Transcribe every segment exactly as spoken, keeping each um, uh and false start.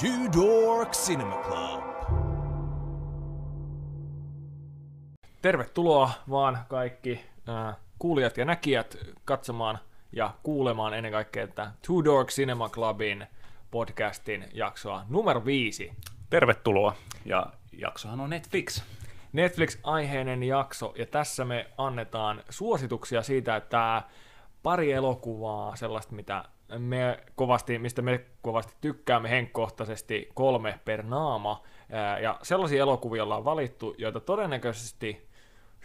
Two Dork Cinema Club. Tervetuloa vaan kaikki äh, kuulijat ja näkijät katsomaan ja kuulemaan ennen kaikkea että Two Dork Cinema Clubin podcastin jaksoa numero viisi. Tervetuloa. Ja jaksohan on Netflix. Netflix-aiheinen jakso, ja tässä me annetaan suosituksia siitä, että pari elokuvaa, sellaista, mitä me kovasti, mistä me kovasti tykkäämme henkkohtaisesti, kolme per naama, ja sellaisia elokuvia ollaan valittu, joita todennäköisesti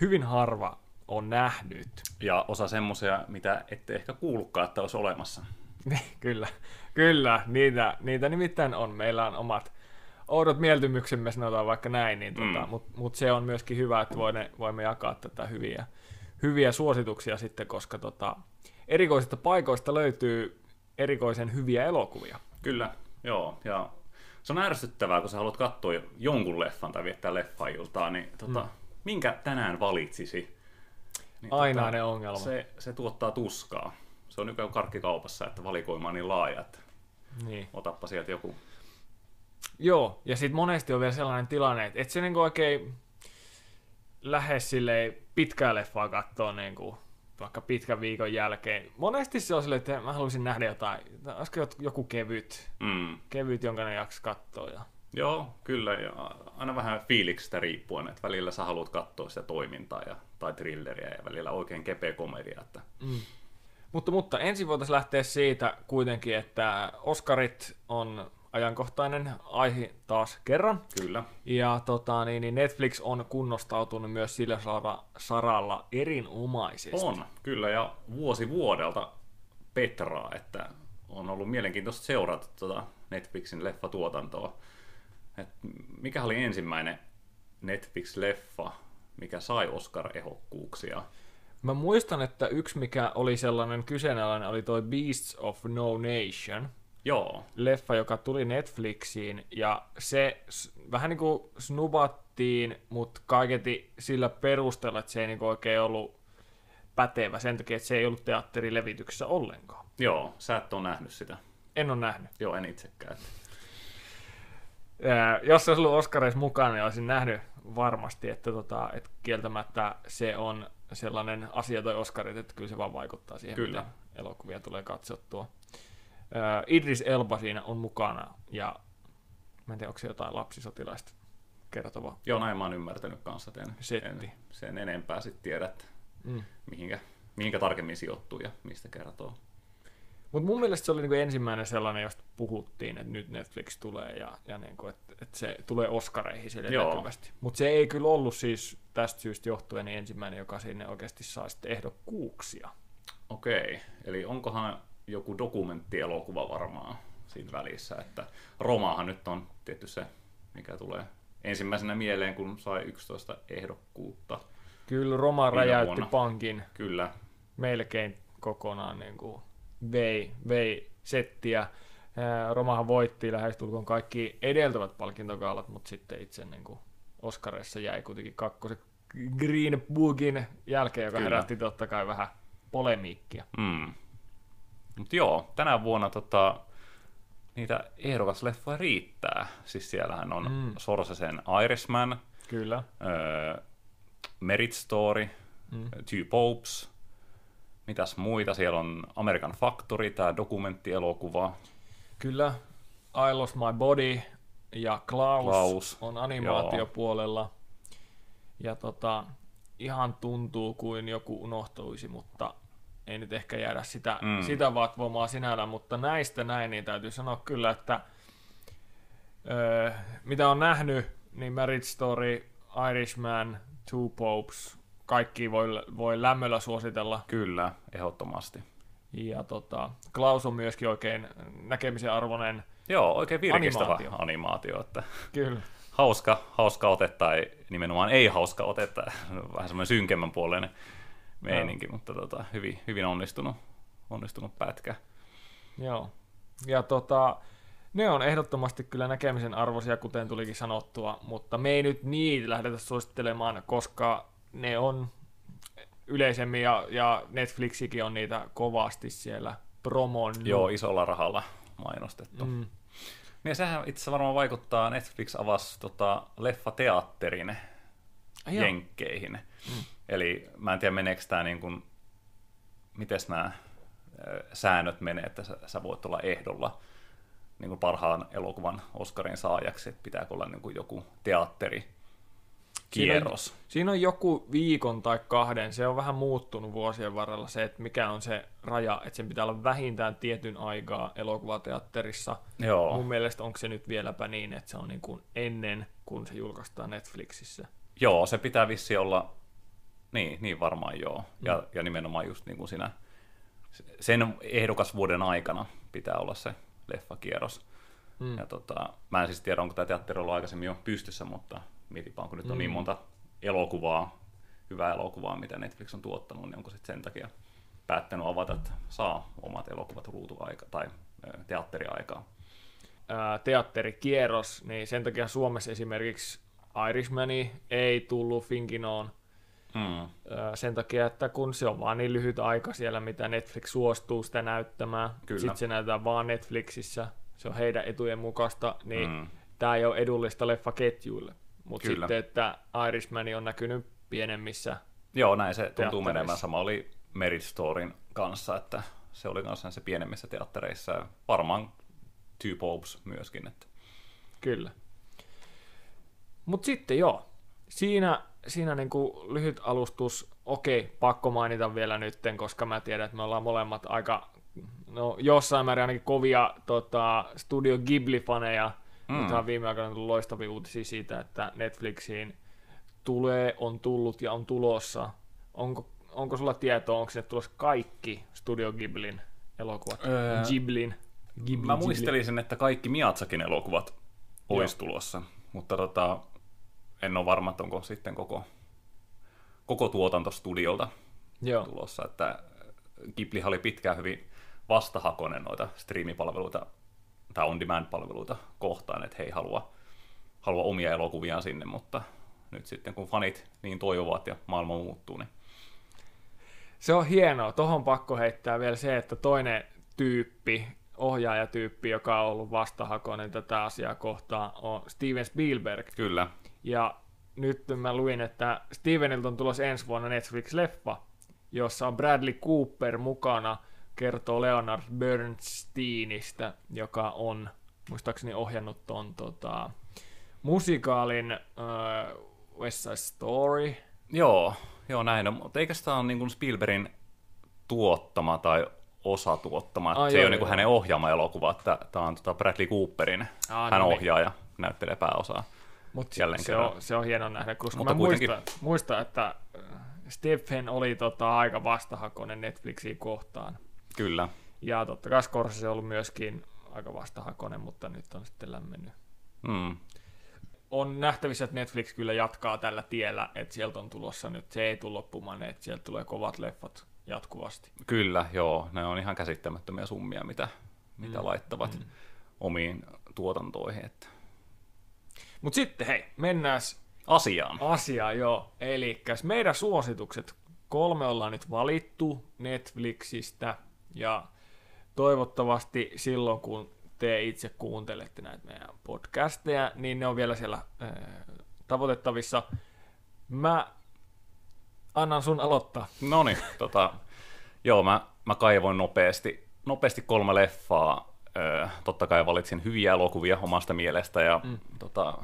hyvin harva on nähnyt. Ja osa semmoisia, mitä ette ehkä kuullutkaan, että olisi olemassa. kyllä, kyllä niitä, niitä nimittäin on. Meillä on omat oudot mieltymyksemme, sanotaan vaikka näin, niin tuota, mm. mutta mut se on myöskin hyvä, että voimme, voimme jakaa tätä hyviä, hyviä suosituksia sitten, koska tota, erikoisista paikoista löytyy erikoisen hyviä elokuvia. Kyllä, joo, ja se on ärsyttävää, kun sä haluat katsoa jonkun leffan tai viettää leffailtaa, niin tota, mm. minkä tänään valitsisi? Niin, aina tota, ne ongelma. Se, se tuottaa tuskaa. Se on nykyään karkkikaupassa, että valikoima on niin laaja, että niin. Otappa sieltä joku. Joo, ja sitten monesti on vielä sellainen tilanne, että et se niinku oikein lähde silleen pitkää leffaa kattoo niinku, vaikka pitkän viikon jälkeen. Monesti se on silleen, että mä haluaisin nähdä jotain, olisiko joku kevyt, mm. kevyt jonka ne jaksa kattoo. Ja... Joo, kyllä, ja aina vähän fiiliksestä riippuen, että välillä sä haluat katsoa sitä toimintaa ja, tai thrilleriä ja välillä oikein kepeä komedia. Että... Mm. Mutta, mutta ensin voitaisiin lähteä siitä kuitenkin, että Oscarit on... ajankohtainen aihe taas kerran. Kyllä. Ja tota, niin, niin Netflix on kunnostautunut myös sillä saralla erinomaisesti. On, kyllä, ja vuosi vuodelta petraa, että on ollut mielenkiintoista seurata tuota Netflixin leffatuotantoa. Et mikä oli ensimmäinen Netflix-leffa, mikä sai Oscar-ehokkuuksia? Mä muistan, että yksi mikä oli sellainen kyseenalainen oli toi Beasts of No Nation. Joo. Leffa, joka tuli Netflixiin, ja se vähän niin kuin snubattiin, mutta kaiketi sillä perusteella, että se ei niin kuin oikein ollut pätevä sen takia, että se ei ollut teatterilevityksessä ollenkaan. Joo, sä et ole nähnyt sitä. En ole nähnyt. Joo, en itsekään. Ää, jos se olisi ollut Oscarissa mukana, niin olisin nähnyt varmasti, että, tota, että kieltämättä se on sellainen asia toi Oscarit, että kyllä se vaan vaikuttaa siihen, kyllä. Mitä elokuvia tulee katsottua. Uh, Idris Elba siinä on mukana, ja mä en tiedä, onko se jotain lapsisotilaista kertovaa. Joo, näin mä oon ymmärtänyt kanssa, en, en, sen enempää sitten tiedät, mm. mihinkä, mihinkä tarkemmin sijoittuu ja mistä kertoo. Mutta mun mielestä se oli niinku ensimmäinen sellainen, josta puhuttiin, että nyt Netflix tulee, ja, ja niinku, että et se tulee Oscareihin sille näkyvästi. Mutta se ei kyllä ollut siis tästä syystä johtuen niin ensimmäinen, joka sinne oikeasti saa sitten ehdokkuuksia. Okei, okay. Eli onkohan... joku dokumenttielokuva varmaan siinä välissä, että Romahan nyt on tietty se, mikä tulee ensimmäisenä mieleen, kun sai yksitoista ehdokkuutta. Kyllä, Roma räjäytti pankin. Kyllä. Melkein kokonaan niin kuin vei, vei settiä. Romahan voitti lähestulkoon kaikki edeltävät palkintokaalat, mutta sitten itse niin kuin Oscarissa jäi kuitenkin kakkosen Green Bookin jälkeen, joka kyllä. Herätti totta kai vähän polemiikkia. Mm. Mutta joo, tänä vuonna tota, niitä ehdokasleffoja riittää. Siis siellähän on mm. Scorsesen Irishman, kyllä. Öö, Marriage Story, mm. Two Popes, mitäs muita. Siellä on American Factory, tämä dokumenttielokuva. Kyllä, I Lost My Body ja Klaus, Klaus. On animaatiopuolella. Joo. Ja tota, ihan tuntuu kuin joku unohtuisi, mutta... ei nyt ehkä jäädä sitä, mm. sitä vatvomaa sinällä, mutta näistä näin, niin täytyy sanoa kyllä, että öö, mitä on nähnyt, niin Marriage Story, Irishman, Two Popes, kaikki voi, voi lämmöllä suositella. Kyllä, ehdottomasti. Ja tota, Klaus on myöskin oikein näkemisen arvoinen. Joo, oikein virkistävä animaatio. animaatio että kyllä. Hauska, hauska ote tai nimenomaan ei hauska ote, vähän semmoinen synkemmän puolinen. Meininki, mutta tota, hyvin, hyvin onnistunut, onnistunut pätkä. Joo, ja tota, ne on ehdottomasti kyllä näkemisen arvoisia, kuten tulikin sanottua, mutta me ei nyt niitä lähdetä suosittelemaan, koska ne on yleisemmin, ja, ja Netflixikin on niitä kovasti siellä promon. Joo, isolla rahalla mainostettu. Mm. Niin sehän itse varmaan vaikuttaa, Netflix avasi tota leffateatterin Ai jenkkeihin. Mm. Eli mä en tiedä meneekö tää niin kuin, mites nämä säännöt menee, että sä, sä voit olla ehdolla niin kuin parhaan elokuvan Oscarin saajaksi, että pitääkö olla niin kuin joku teatteri. Kierros. Siinä on, siinä on joku viikon tai kahden, se on vähän muuttunut vuosien varrella se, että mikä on se raja, että sen pitää olla vähintään tietyn aikaa elokuvateatterissa. Joo. Mun mielestä onko se nyt vieläpä niin, että se on niin kuin ennen kuin se julkaistaan Netflixissä? Joo, se pitää vissiin olla, niin, niin varmaan joo, ja, mm. ja nimenomaan just niin kuin siinä, sen ehdokasvuoden aikana pitää olla se leffakierros. Mm. Ja tota, mä en siis tiedä, onko tämä teatteri ollut aikaisemmin jo pystyssä, mutta mietipä, kun nyt on mm. niin monta elokuvaa, hyvää elokuvaa, mitä Netflix on tuottanut, niin onko sitten sen takia päättänyt avata, että saa omat elokuvat ruutuaika tai teatteriaikaa. Ää, teatterikierros, niin sen takia Suomessa esimerkiksi Irishmania ei tullut Finkinoon mm. sen takia, että kun se on vaan niin lyhyt aika siellä, mitä Netflix suostuu sitä näyttämään, Kyllä. sitten se näytetään vaan Netflixissä, se on heidän etujen mukaista, niin mm. tämä ei ole edullista leffaketjuille. Mutta sitten, että Irishman on näkynyt pienemmissä. Joo, näin se tuntuu menemään. Sama oli Marriage Storyn kanssa, että se oli kanssa se pienemmissä teattereissa ja varmaan Two Popes myöskin. Että. Kyllä. Mutta sitten joo, siinä, siinä niinku lyhyt alustus, okei, pakko mainita vielä nytten, koska mä tiedän, että me ollaan molemmat aika, no jossain määrin ainakin kovia tota, Studio Ghibli-faneja. Mm. Nyt on viime aikoina tullut loistavia uutisia siitä, että Netflixiin tulee, on tullut ja on tulossa. Onko, onko sulla tietoa, onko sinne tulossa kaikki Studio Ghiblin elokuvat? Öö, Ghiblin. Ghibli, mä muistelisin, Ghibli. Että kaikki Miyazakin elokuvat olisi tulossa, mutta tota, en ole varma, että onko sitten koko, koko tuotantostudiolta Joo. tulossa. Että Ghiblihan oli pitkään hyvin vastahakoinen noita striimipalveluita tai on-demand-palveluita kohtaan, että he ei halua, halua omia elokuviaan sinne, mutta nyt sitten kun fanit niin toivovat ja maailma muuttuu, niin... Se on hienoa. Tohon pakko heittää vielä se, että toinen tyyppi, ohjaajatyyppi, joka on ollut vastahakoinen tätä asiaa kohtaan, on Steven Spielberg. Kyllä. Ja nyt mä luin, että Steveniltä on tulossa ensi vuonna Netflix-leffa, jossa on Bradley Cooper mukana, kertoo Leonard Bernsteinistä, joka on muistaakseni ohjannut tuon tota, musikaalin uh, West Side Story. Joo, joo näin on, mutta eikä sitä ole niin kuin Spielbergin tuottama tai osatuottama. Ai, se joo, ei ole niin kuin hänen ohjaama elokuva, tämä on tota Bradley Cooperin. Aa, hän no ohjaa niin. ja näyttelee pääosaa. Mut jälleen se, on, se on hieno nähdä, koska mutta mä kuitenkin... muistan, muistan, että Stephen oli tota aika vastahakoinen Netflixiin kohtaan. Kyllä. Ja totta kai Scorsese on ollut myöskin aika vastahakoinen, mutta nyt on sitten lämmennyt. Mm. On nähtävissä, että Netflix kyllä jatkaa tällä tiellä, että sieltä on tulossa nyt, se ei tule loppumaan, että sieltä tulee kovat leffat jatkuvasti. Kyllä, joo. Ne on ihan käsittämättömiä summia, mitä, mitä mm. laittavat mm. omiin tuotantoihin. Että... Mutta sitten hei, mennään asiaan. Asiaan, joo. Elikkäs meidän suositukset, kolme ollaan nyt valittu Netflixistä. Ja toivottavasti silloin, kun te itse kuuntelette näitä meidän podcasteja, niin ne on vielä siellä äh, tavoitettavissa. Mä annan sun aloittaa. Noniin, tota, joo, mä, mä kaivoin nopeasti, nopeasti kolme leffaa. Ö, totta kai valitsin hyviä elokuvia omasta mielestä ja mm. tota,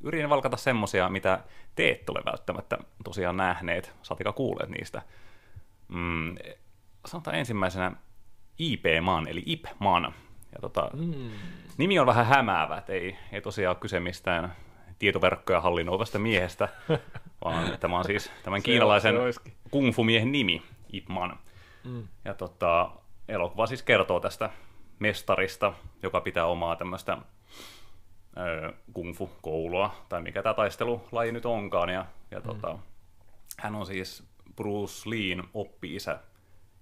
yritin valkata semmosia, mitä te et ole välttämättä tosiaan nähneet, saatika kuulleet niistä. Mm, sanotaan ensimmäisenä... I P Man, eli Ip Man. Ja tota, mm. nimi on vähän hämäävä, ei, ei tosiaan ole kyse mistään tietoverkkoja hallinnoivasta miehestä, vaan tämä on siis tämän kiinalaisen kungfu-miehen nimi, Ip Man. Mm. Ja tota, elokuva siis kertoo tästä mestarista, joka pitää omaa tämmöistä ö, kungfu-koulua, tai mikä tämä taistelulaji nyt onkaan. Ja, ja tota, mm. hän on siis Bruce Leen oppi-isä,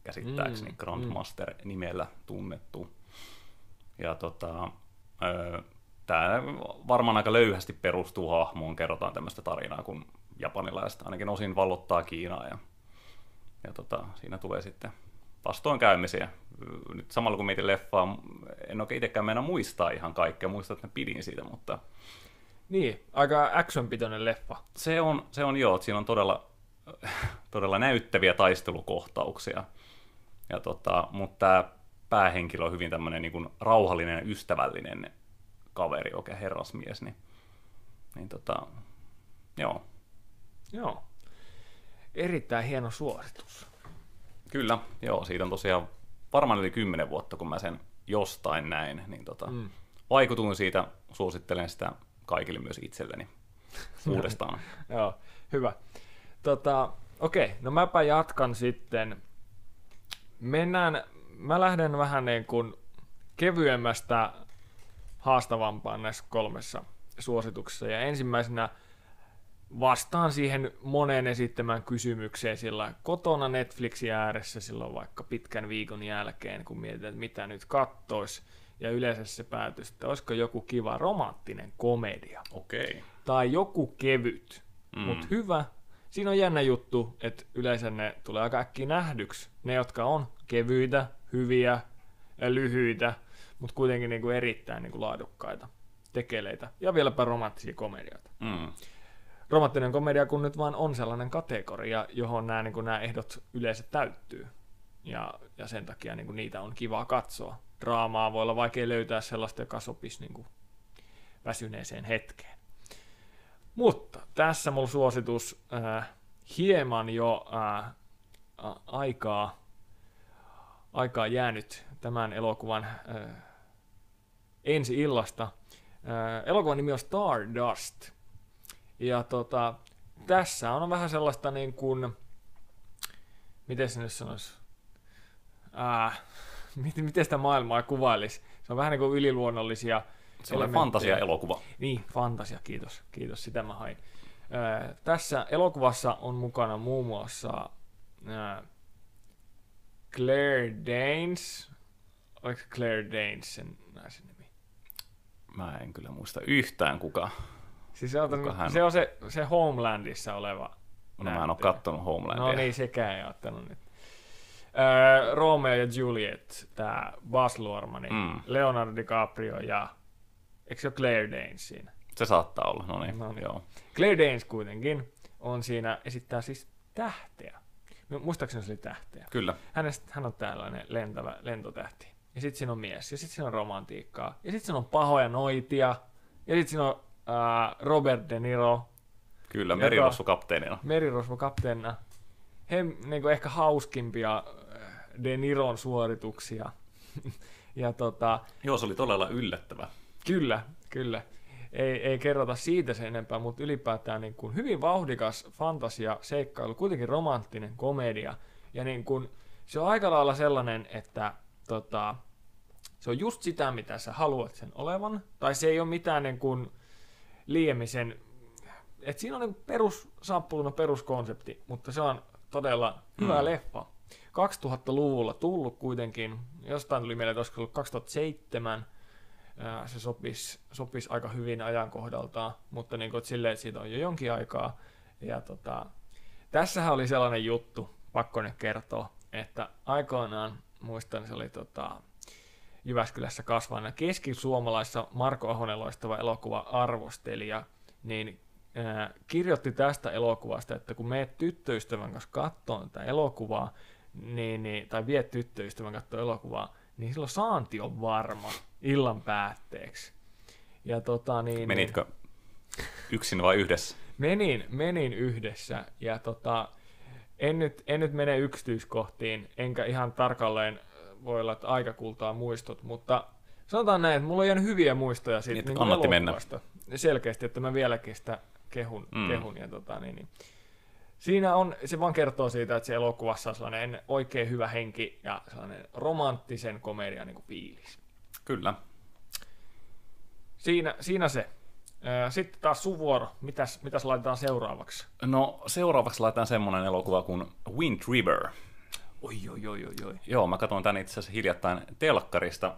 käsittääkseni mm, Grandmaster-nimellä mm. tunnettu. Ja tota, tämä varmaan aika löyhästi perustuu hahmoon, kerrotaan tämmöistä tarinaa, kun japanilaiset ainakin osin vallottaa Kiinaa. Ja, ja tota, siinä tulee sitten vastoinkäymisiä. Nyt samalla kun mietin leffaa, en oikein itsekään meinaa muistaa ihan kaikkea, muistan, että pidin siitä, mutta... Niin, aika action-pitoinen leffa. Se on, se on joo, että siinä on todella, todella näyttäviä taistelukohtauksia, ja tota, mutta tämä päähenkilö on hyvin tämmöinen niin kuin rauhallinen ja ystävällinen kaveri, oikein herrasmies, niin, niin tota, joo. Joo, erittäin hieno suoritus. Kyllä, joo, siitä on tosiaan varmaan yli kymmenen vuotta, kun mä sen jostain näin, niin tota, mm. vaikutuin siitä, suosittelen sitä kaikille myös itselleni uudestaan. Joo, hyvä. Tota, okei, no mäpä jatkan sitten. Mennään, mä lähden vähän niin kuin kevyemmästä haastavampaan näissä kolmessa suosituksessa, ja ensimmäisenä vastaan siihen moneen esittämään kysymykseen sillä kotona Netflixin ääressä silloin vaikka pitkän viikon jälkeen, kun mietitään, että mitä nyt kattois, ja yleensä se päätyy, että olisiko joku kiva romanttinen komedia. Okei. Tai joku kevyt, mm. mutta hyvä. Siinä on jännä juttu, että yleensä ne tulee aika äkkiä nähdyksi. Ne, jotka on kevyitä, hyviä, lyhyitä, mutta kuitenkin niinku erittäin niinku laadukkaita tekeleitä. Ja vieläpä romanttisia komedioita. Mm. Romanttinen komedia kun nyt vaan on sellainen kategoria, johon nämä, niin kuin, nämä ehdot yleensä täyttyy. Ja, ja sen takia niin kuin, niitä on kiva katsoa. Draamaa voi olla vaikea löytää sellaista, joka sopisi niin kuin, väsyneeseen hetkeen. Mutta tässä mulla suositus äh, hieman jo äh, äh, aikaa, aikaa jäänyt tämän elokuvan äh, ensi illasta. Äh, elokuvan nimi on Stardust. Ja tota, tässä on vähän sellaista niin kuin, miten se nyt sanoisi, Ää, miten, miten sitä maailmaa kuvailisi. Se on vähän niin kuin yliluonnollisia elementtejä. Fantasia-elokuva. Niin, fantasia, kiitos, kiitos, sitä mä hain. Ää, tässä elokuvassa on mukana muun muassa ää, Claire Danes, oliko Claire Danes sen naisen nimi? Mä en kyllä muista yhtään kuka. Siis se on, se, on se, se Homelandissa oleva. No näyttely. Mä en ole kattonut Homelandia. No niin, sekään ei ottanut nyt. Öö, Romeo ja Juliet, tämä Baz Luhrmann, mm. Leonardo DiCaprio ja eikö se ole Claire Danes siinä? Se saattaa olla, no niin. No niin. Joo. Claire Danes kuitenkin on siinä, esittää siis tähteä. Muistaakseni se oli tähteä. Kyllä. Hänestä, hän on tällainen lentävä lentotähti. Ja sitten siinä on mies, ja sitten siinä on romantiikkaa, ja sitten siinä on pahoja noitia, ja sitten siinä on Robert De Niro. Kyllä, merirosvokapteenina. Merirosvokapteenina. He niin ehkä hauskimpia De Niron suorituksia. ja tota, Joo, se oli todella yllättävä. Kyllä, kyllä. Ei, ei kerrota siitä sen enempää, mutta ylipäätään niin kuin hyvin vauhdikas fantasia, seikkailu, kuitenkin romanttinen komedia. Ja niin kuin, se on aika lailla sellainen, että tota, se on just sitä, mitä sä haluat sen olevan. Tai se ei ole mitään... Niin kuin, liemisen, että siinä on niin perussamppuluna peruskonsepti, mutta se on todella hyvä mm. leffa. kaksituhattaluvulla tullut kuitenkin, jostain tuli mieleen, että olisiko ollut kaksituhattaseitsemän, se sopisi, sopisi aika hyvin ajankohdaltaan, mutta niin kuin, että silleen, että siitä on jo jonkin aikaa. Ja tota, tässähän oli sellainen juttu, pakko nyt kertoa, että aikoinaan, muistan, se oli tota, Jyväskylässä kasvaneena keskisuomalaisessa Marko Ahonen loistava elokuva-arvostelija, niin äh, kirjoitti tästä elokuvasta, että kun meet tyttöystävän kanssa katsomaan tätä elokuvaa, niin, niin, tai vie tyttöystävän katsoa elokuvaa, niin silloin saanti on varma illan päätteeksi. Ja tota, niin, menitkö yksin vai yhdessä? Menin, menin yhdessä, ja tota, en, nyt, en nyt mene yksityiskohtiin, enkä ihan tarkalleen voi olla, että aika kultaa muistot, mutta sanotaan näin, että mulla on jäänyt hyviä muistoja siitä niin, niin elokuvasta. Mennä. Selkeästi, että mä vieläkin sitä kehun. Mm. kehun ja tota, niin, niin. Siinä on, se vaan kertoo siitä, että se elokuvassa on sellainen oikein hyvä henki ja sellainen romanttisen komedian niin fiilis. Kyllä. Siinä, siinä se. Sitten taas suvuoro. Mitäs, mitäs laitetaan seuraavaksi? No seuraavaksi laitetaan semmoinen elokuva kuin Wind River. Oi, oi, oi, oi, oi. Joo, mä katsoin tän itse asiassa hiljattain telkkarista,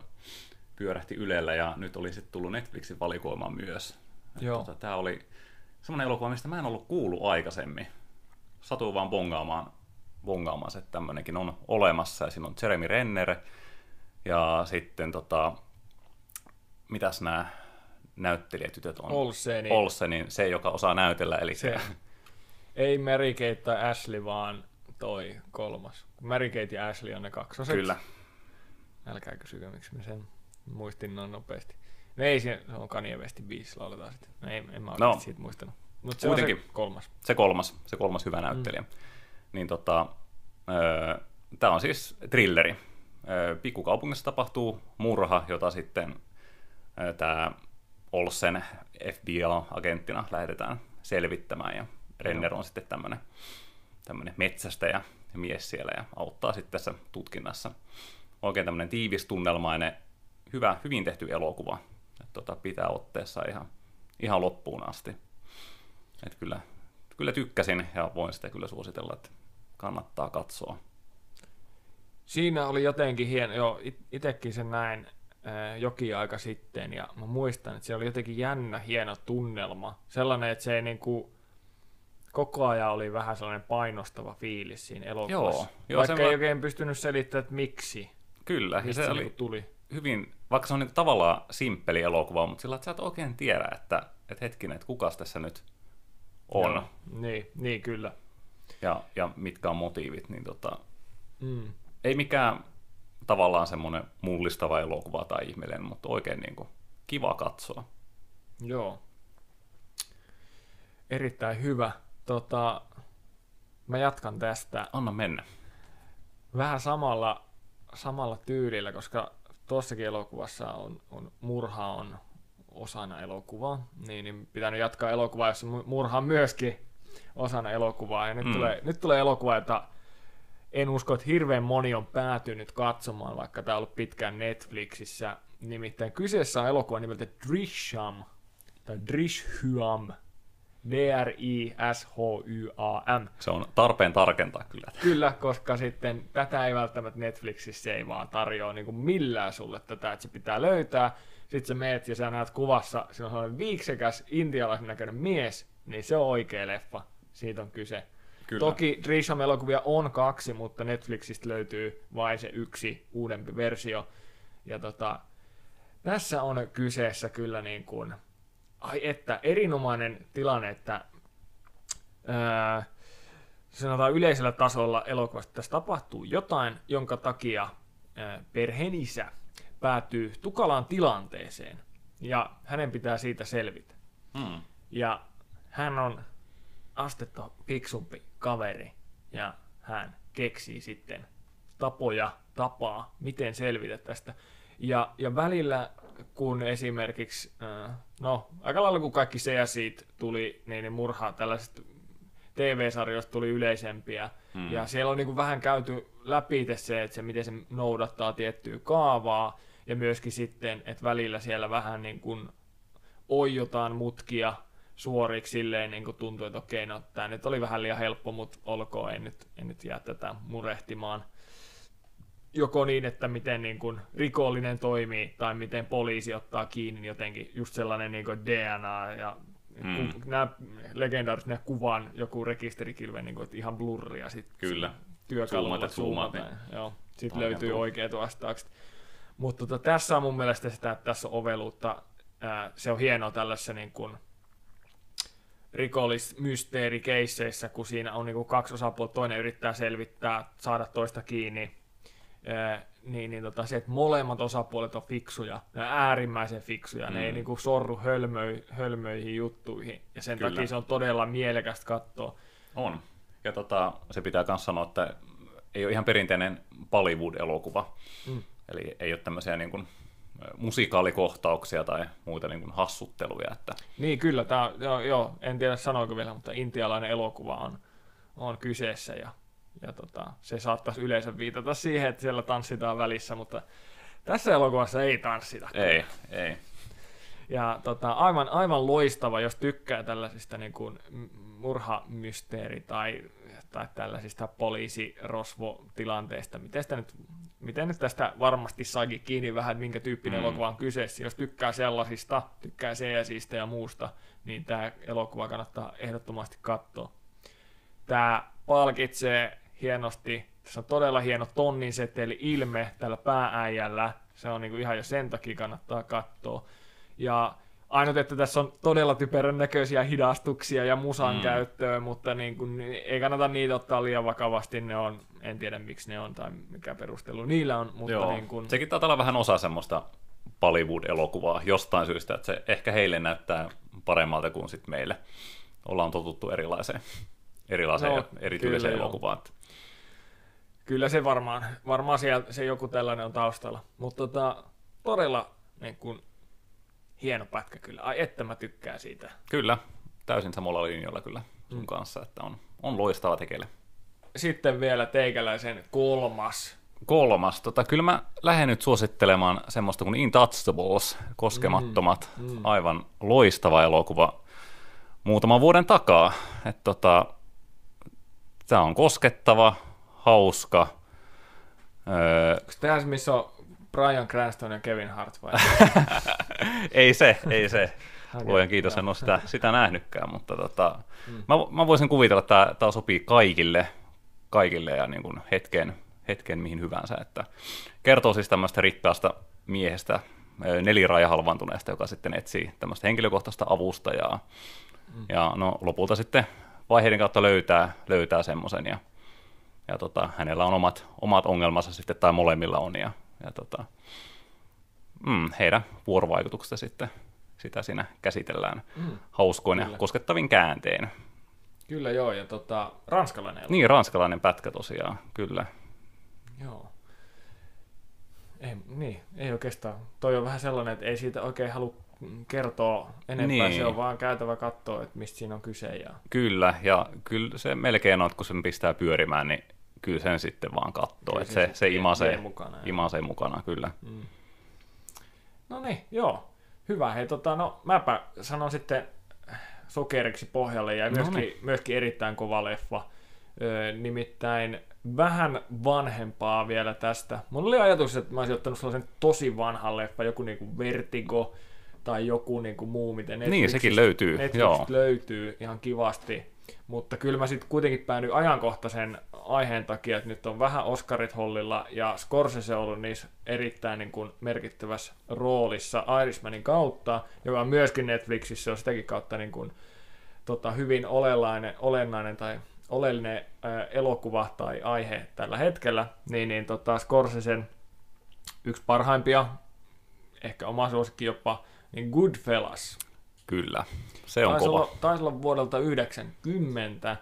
pyörähti Ylellä ja nyt oli sitten tullut Netflixin valikoimaan myös. Tota, tää oli semmoinen elokuva, mistä mä en ollut kuullut aikaisemmin. Satuin vaan bongaamaan bongaamassa, että tämmöinenkin on olemassa, ja siinä on Jeremy Renner, ja sitten tota, mitäs nämä näyttelijätytöt on? Olsenin. Olsenin, se joka osaa näytellä, eli se. Ei Mary-Kate tai Ashley, vaan toi kolmas. Mary-Kate ja Ashley on ne kaksoset. Kyllä. Älkää kysykö, miksi mä sen muistin noin nopeasti. No ei, se on Kanye Westin biisissä lauletaan sitten. No ei, en mä oikeasti no. siitä muistanut. Mutta se kuitenkin, on se kolmas. Se kolmas, se kolmas hyvä näyttelijä. Mm. Niin tota, öö, tää on siis thrilleri. Öö, pikkukaupungissa tapahtuu murha, jota sitten öö, tää Olsen F B I-agenttina lähetetään selvittämään. Ja Renner on sitten tämmönen, tämmönen metsästäjä ja mies siellä ja auttaa sitten tässä tutkinnassa. Oikein tämmönen tiivis, tunnelmainen, hyvä, hyvin tehty elokuva. Et tota, pitää otteessa ihan, ihan loppuun asti. Et kyllä, kyllä tykkäsin ja voin sitä kyllä suositella, että kannattaa katsoa. Siinä oli jotenkin hieno, joo, it, itsekin sen näin äh, jokin aika sitten ja mä muistan, että se oli jotenkin jännä, hieno tunnelma. Sellainen, että se ei niinku, koko ajan oli vähän sellainen painostava fiilis siinä elokuvassa, joo, vaikka ei mä... oikein pystynyt selittämään, että miksi. Kyllä, miksi se oli tuli. Hyvin, vaikka se on niinku tavallaan simppeli elokuva, mutta sillä että sä et oikein tiedä, että, että hetkinen, että kukas tässä nyt on. No, niin, niin, kyllä. Ja, ja mitkä on motiivit, niin tota, mm. ei mikään tavallaan semmoinen mullistava elokuva tai ihmeellinen, mutta oikein niin kuin, kiva katsoa. Joo. Erittäin hyvä. Tota, mä jatkan tästä. Anna mennä. Vähän samalla, samalla tyylillä, koska tuossakin elokuvassa on, on murha on osana elokuvaa, niin, niin pitänyt jatkaa elokuvaa, jossa murha on myöskin osana elokuvaa. Ja nyt, mm. tulee, nyt tulee elokuva, jota en usko, että hirveän moni on päätynyt katsomaan, vaikka tämä on ollut pitkään Netflixissä. Nimittäin kyseessä on elokuva nimeltä Drishyam, tai Drishyam. D R I S H Y A M. Se on tarpeen tarkentaa kyllä. Kyllä, koska sitten tätä ei välttämättä Netflixissä ei vaan tarjoa niin kuin millään sulle tätä, että se pitää löytää. Sitten sä meet ja sä näet kuvassa, se on sellainen viiksekäs intialaisen näköinen mies, niin se on oikea leffa. Siitä on kyse. Kyllä. Toki Drishyam-elokuvia on kaksi, mutta Netflixistä löytyy vain se yksi uudempi versio. Ja tota, tässä on kyseessä kyllä niin kuin... Ai että, erinomainen tilanne, että ää, sanotaan yleisellä tasolla elokuvasta tässä tapahtuu jotain, jonka takia ää, perheen isä päätyy tukalaan tilanteeseen ja hänen pitää siitä selvitä. Mm. Ja hän on astetta fiksumpi kaveri ja hän keksii sitten tapoja, tapaa, miten selvitä tästä. Ja, ja välillä... kun esimerkiksi, no aika lailla kun kaikki se ja siitä tuli, niin ne murhaa tällaiset T V-sarjoista tuli yleisempiä. Hmm. Ja siellä on niin kuin vähän käyty läpi se, että se, miten se noudattaa tiettyä kaavaa. Ja myöskin sitten, että välillä siellä vähän niin kuin oijotaan mutkia suoriksi silleen, niin kuin tuntuu, että okei, no tämä nyt oli vähän liian helppo, mutta olkoon, en nyt, en nyt jää tätä murehtimaan. Joko niin, että miten niin kuin rikollinen toimii tai miten poliisi ottaa kiinni jotenkin just sellainen niin kuin D N A ja mm. ku, nämä legendaariset nämä kuvan joku rekisterikilve niin kuin, että ihan blurria sit kyllä työkalulla zoomaten. Joo, sit Tajan löytyy tullut. Oikeat vastaukset. Mutta tota, tässä on mun mielestä sitä, että tässä on oveluutta. Ää, se on hienoa tällaisessa niin kuin rikollismysteerikeisseissä, kun siinä on niin kuin kaksi osapuolta, toinen yrittää selvittää, saada toista kiinni. Ee, niin, niin tota, se, että molemmat osapuolet on fiksuja, ne on äärimmäisen fiksuja, mm. ne ei niin kuin sorru hölmö, hölmöihin juttuihin, ja sen kyllä. takia se on todella mielekästä katsoa. On, ja tota, se pitää myös sanoa, että ei ole ihan perinteinen Bollywood-elokuva, mm. eli ei ole tämmöisiä niin kuin musikaalikohtauksia tai muita niin kuin hassutteluja. Että... Niin kyllä, tää, joo, joo, en tiedä sanoiko vielä, mutta intialainen elokuva on, on kyseessä, ja Ja tota, se saattaisi yleensä viitata siihen, että siellä tanssitaan välissä, mutta tässä elokuvassa ei tanssita. Ei, ei. Ja tota, aivan, aivan loistava, jos tykkää tällaisista niin kuin murhamysteeri- tai, tai tällaisista poliisirosvotilanteista. Miten, sitä nyt, miten nyt tästä varmasti saikin kiinni vähän, minkä tyyppinen mm. elokuva on kyseessä. Jos tykkää sellaisista, tykkää seesiistä ja muusta, niin tämä elokuva kannattaa ehdottomasti katsoa. Tämä palkitsee hienosti. Tässä on todella hieno tonnin seteli ilme tällä pääääjällä. Se on niinku ihan jo sen takia kannattaa katsoa. Ja ainut, että tässä on todella typerän näköisiä hidastuksia ja musan mm. käyttöä, mutta niinku, ei kannata niitä ottaa liian vakavasti. Ne on, en tiedä miksi ne on tai mikä perustelu niillä on. Mutta niin kun... Sekin taitaa olla vähän osa semmoista Bollywood-elokuvaa jostain syystä, että se ehkä heille näyttää paremmalta kuin sit meille. Ollaan totuttu erilaiseen, erilaiseen no, ja erityyliseen elokuvaan. Kyllä se varmaan, varmaan siellä, se joku tällainen on taustalla, mutta tota, todella niin kun, hieno pätkä kyllä. Ai että mä tykkään siitä. Kyllä, täysin samalla linjalla kyllä sun mm. kanssa, että on, on loistava tekeillä. Sitten vielä teikäläisen kolmas. Kolmas. Tota, kyllä mä lähden nyt suosittelemaan semmoista kuin Intouchables, Koskemattomat, mm. Mm. aivan loistava elokuva muutaman vuoden takaa. Et, tota, tää on koskettava, hauska. Öö... Onko tämä se, missä on Bryan Cranston ja Kevin Hart vai? ei se, ei se. Luojan kiitos, en ole sitä, sitä nähnytkään, mutta tota, mm. mä, mä voisin kuvitella, että tämä sopii kaikille, kaikille ja niin kuin hetken, hetken mihin hyvänsä. Että kertoo siis tämmöistä rikkaasta miehestä, neliraajahalvaantuneesta, joka sitten etsii tämmöistä henkilökohtaista avustajaa. Mm. Ja no, lopulta sitten vaiheiden kautta löytää, löytää semmoisen ja Ja tota, hänellä on omat, omat ongelmansa sitten, tai molemmilla on, ja, ja tota, mm, heidän vuorovaikutuksesta sitten sitä siinä käsitellään mm, hauskoin kyllä. ja koskettavin kääntein. Kyllä joo, ja tota, ranskalainen. Elokuva. Niin, ranskalainen pätkä tosiaan, kyllä. Joo. Ei, niin, ei oikeastaan. Toi on vähän sellainen, että ei siitä oikein halua kertoa enempää, niin. Se on vaan käytävä katsoa, että mistä siinä on kyse. Ja... Kyllä, ja kyllä se melkein on, kun sen pistää pyörimään, niin kyllä sen sitten vaan katsoo, että se, se imasee mukana, imasee mukana, kyllä. Mm. No niin, joo, hyvä. Hei, tota, no, mäpä sanon sitten sokeriksi pohjalle, ja myöskin, no niin. myöskin erittäin kova leffa, öö, nimittäin vähän vanhempaa vielä tästä. Mulla oli ajatus, että mä olisin ottanut sellaisen tosi vanhan leffa, joku niinku Vertigo, tai joku niin kuin muu, miten Netflix, niin, sekin löytyy. Netflix Joo. löytyy ihan kivasti, mutta kyllä mä sitten kuitenkin päädyin ajankohtaisen aiheen takia, että nyt on vähän Oscarit hollilla, ja Scorsese on ollut niissä erittäin niin kuin merkittävässä roolissa Irishmanin kautta, joka on myöskin Netflixissä, on sitäkin kautta niin kuin, tota, hyvin olennainen, olennainen tai oleellinen ää, elokuva tai aihe tällä hetkellä, niin, niin tota, Scorsesen yksi parhaimpia, ehkä oma suosikki jopa, niin Goodfellas. Kyllä, se on taisi kova. Olla, taisi olla vuodelta yhdeksänkymmentä.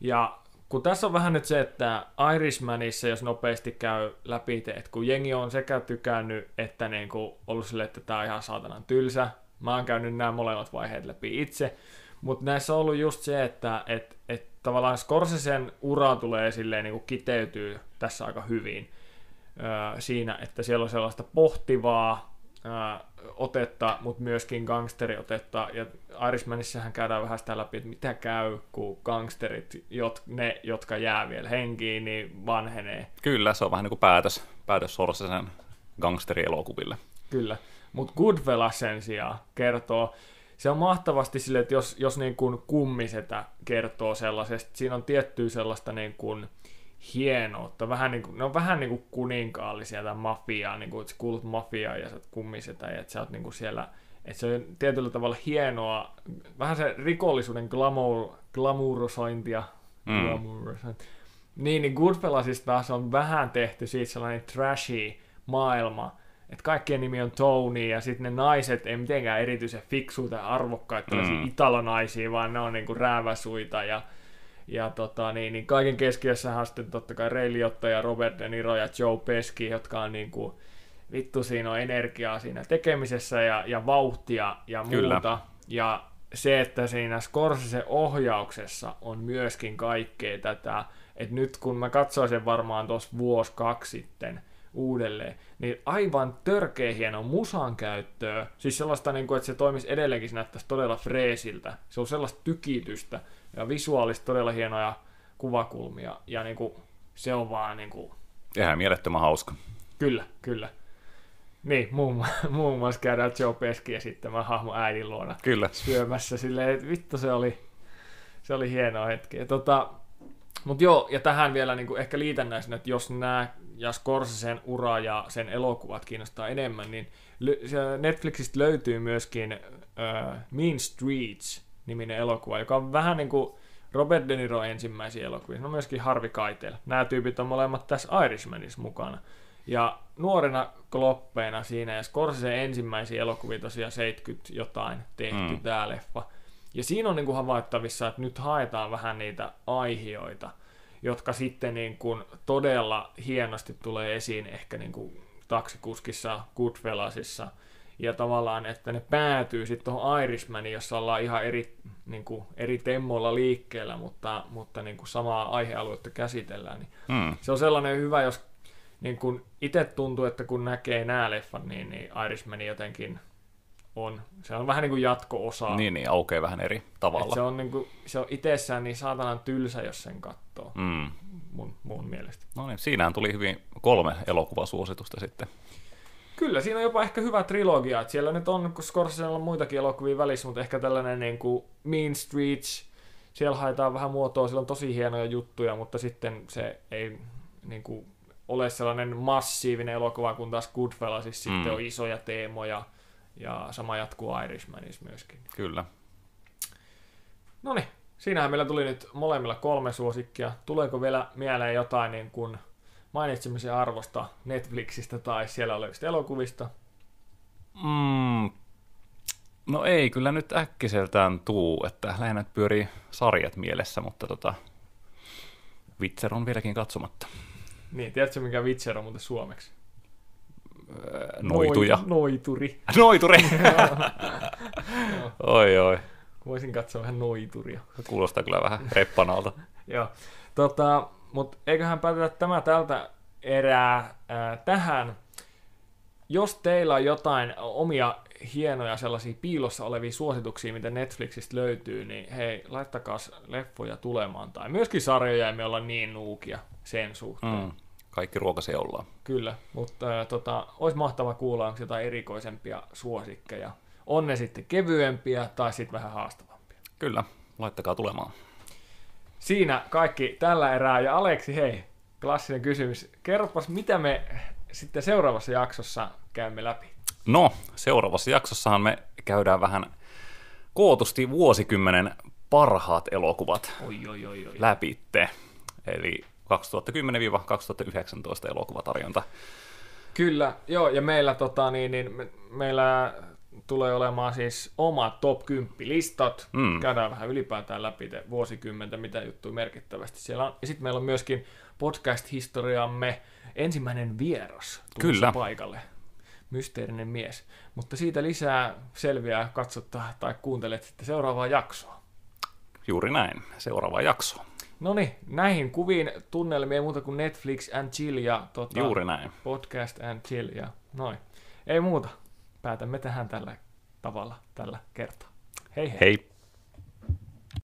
Ja kun tässä on vähän nyt se, että Irishmanissa, jos nopeasti käy läpi, että kun jengi on sekä tykännyt, että niin kuin ollut silleen, että tämä on ihan saatanan tylsä. Mä oon käynyt nämä molemmat vaiheet läpi itse. Mutta näissä on ollut just se, että et, et tavallaan Scorsesen ura tulee silleen niin kuin kiteytyy tässä aika hyvin. Öö, siinä, että siellä on sellaista pohtivaa, otetta, mutta myöskin gangsteriotetta, ja Irishmanissähän käydään vähän sitä läpi, että mitä käy, kun gangsterit, jot, ne, jotka jää vielä henkiin, niin vanhenee. Kyllä, se on vähän niin kuin päätös, päätös Scorsesen gangsterielokuville. Kyllä, mutta Goodfellas sen sijaan kertoo, se on mahtavasti silleen, että jos, jos niin kuin kummisetä kertoo sellaisesta, siinä on tiettyä sellaista niin kuin hienoutta. Vähän niin kuin, ne on vähän niin kuin kuninkaallisia tai mafiaa, niin kuin, että sä kuulut mafiaa ja sä oot kummisetä ja että sä oot niin kuin siellä, että se on tietyllä tavalla hienoa, vähän se rikollisuuden glamour, glamurosointia. Mm. glamurosointia. Niin, niin Goodfellasista taas on vähän tehty siitä sellainen trashy maailma, että kaikkien nimi on Tony ja sitten ne naiset ei mitenkään erityisen fiksuja tai arvokkaita, tällaisia mm. italonaisia, vaan ne on niin kuin rääväsuita ja Ja tota, niin, niin kaiken keskiössähän sitten totta kai Ray Liotta ja Robert De Niro ja Joe Pesci, jotka on niin kuin, vittu siinä on energiaa siinä tekemisessä ja, ja vauhtia ja muuta. Kyllä. Ja se, että siinä Scorsese ohjauksessa on myöskin kaikkea tätä, että nyt kun mä katsoin sen varmaan tuossa vuosi kaksi sitten uudelleen, niin aivan törkeä hieno musan käyttöä, siis sellaista, niin kuin, että se toimisi edelleenkin, se näyttäisi todella freesiltä, se on sellaista tykitystä, ja visuaalisesti todella hienoja kuvakulmia, ja niin kuin, se on vaan niin kuin... Ihan mielettömän hauska. Kyllä, kyllä. Niin, muun, muun muassa käydään Joe Pesci esittämään hahmo äidin luona kyllä. syömässä silleen, että vittu se oli, se oli hieno hetki. Ja tota, Mutta joo, ja tähän vielä niinku ehkä liitännäisenä, että jos nämä ja Scorseseen ura ja sen elokuvat kiinnostaa enemmän, niin Netflixistä löytyy myöskin uh, Mean Streets-niminen elokuva, joka on vähän niin kuin Robert De Niro ensimmäisiä elokuvia. No myöskin Harvey Keitel. Nämä tyypit on molemmat tässä Irishmanissa mukana. Ja nuorena kloppeena siinä, ja Scorseseen ensimmäisiä elokuvia tosiaan seitsemänkymmentä jotain tehty mm. tämä leffa. Ja siinä on niin kuin havaittavissa, että nyt haetaan vähän niitä aihioita, jotka sitten niin kuin todella hienosti tulee esiin ehkä niin kuin Taksikuskissa, Goodfellasissa, ja tavallaan, että ne päätyy sitten tuohon Irishmaniin, jossa ollaan ihan eri, niin kuin, eri temmoilla liikkeellä, mutta, mutta niin kuin samaa aihealuetta käsitellään. Niin mm. Se on sellainen hyvä, jos niin kuin itse tuntuu, että kun näkee nämä leffat, niin, niin Irishmani jotenkin on. Se on vähän niin kuin jatko-osa. Niin, niin aukeaa vähän eri tavalla. Et se on, niin kuin, se on itsessään niin saatanan tylsä, jos sen katsoo, mm. mun, mun mielestä. No niin, siinähän tuli hyvin kolme elokuvasuositusta sitten. Kyllä, siinä on jopa ehkä hyvä trilogia. Et siellä nyt on, kun Scorsesella on muitakin elokuvia välissä, mutta ehkä tällainen niin kuin Mean Streets, siellä haetaan vähän muotoa, siellä on tosi hienoja juttuja, mutta sitten se ei niin kuin ole sellainen massiivinen elokuva, kun taas Goodfellasissa mm. sitten on isoja teemoja. Ja sama jatkuu Irishmanissa myöskin. Kyllä. No niin, siinähän meillä tuli nyt molemmilla kolme suosikkia. Tuleeko vielä mieleen jotain niin kuin mainitsemisen arvosta Netflixistä tai siellä olevista elokuvista? Mm, no ei kyllä nyt äkkiseltään tuu, että lähinnä pyörii sarjat mielessä, mutta tota, Witcher on vieläkin katsomatta. Niin, tiedätkö mikä Witcher on muuten suomeksi? Noituja. Noituri. Noituri! Oi, oi. Voisin katsoa vähän noituria. Kuulostaa kyllä vähän reppanalta. Joo. Tota, mutta eiköhän päätetä tämä tältä erää äh, tähän. Jos teillä on jotain omia hienoja sellaisia piilossa olevia suosituksia, mitä Netflixistä löytyy, niin hei, laittakaa leffoja tulemaan. Tai myöskin sarjoja, emme olla niin nuukia sen suhteen. Mm. Kaikki ruokaisia ollaan. Kyllä, mutta äh, tota, olisi mahtava kuulla, onko jotain erikoisempia suosikkeja. On ne sitten kevyempiä tai sitten vähän haastavampia. Kyllä, laittakaa tulemaan. Siinä kaikki tällä erää. Ja Aleksi, hei, klassinen kysymys. Kerropas, mitä me sitten seuraavassa jaksossa käymme läpi? No, seuraavassa jaksossahan me käydään vähän kootusti vuosikymmenen parhaat elokuvat oi, oi, oi, oi. läpitte. Eli kaksituhattakymmenen kaksituhattayhdeksäntoista elokuvatarjonta. Kyllä, joo, ja meillä, tota, niin, niin, me, meillä tulee olemaan siis omat top kymmenen listat. Mm. Käydään vähän ylipäätään läpi te vuosikymmentä, mitä juttuja merkittävästi siellä on. Ja sitten meillä on myöskin podcast-historiamme ensimmäinen vieras tulossa paikalle. Mysteerinen mies. Mutta siitä lisää selviää, katsottaa tai kuuntelet sitten seuraavaa jaksoa. Juuri näin, seuraavaa jaksoa. No niin, näihin kuviin tunnelmiin ei muuta kuin Netflix and chill ja tota, juuri näin. Podcast and chill ja noin. Ei muuta. Päätämme tähän tällä tavalla tällä kertaa. Hei hei. Hei.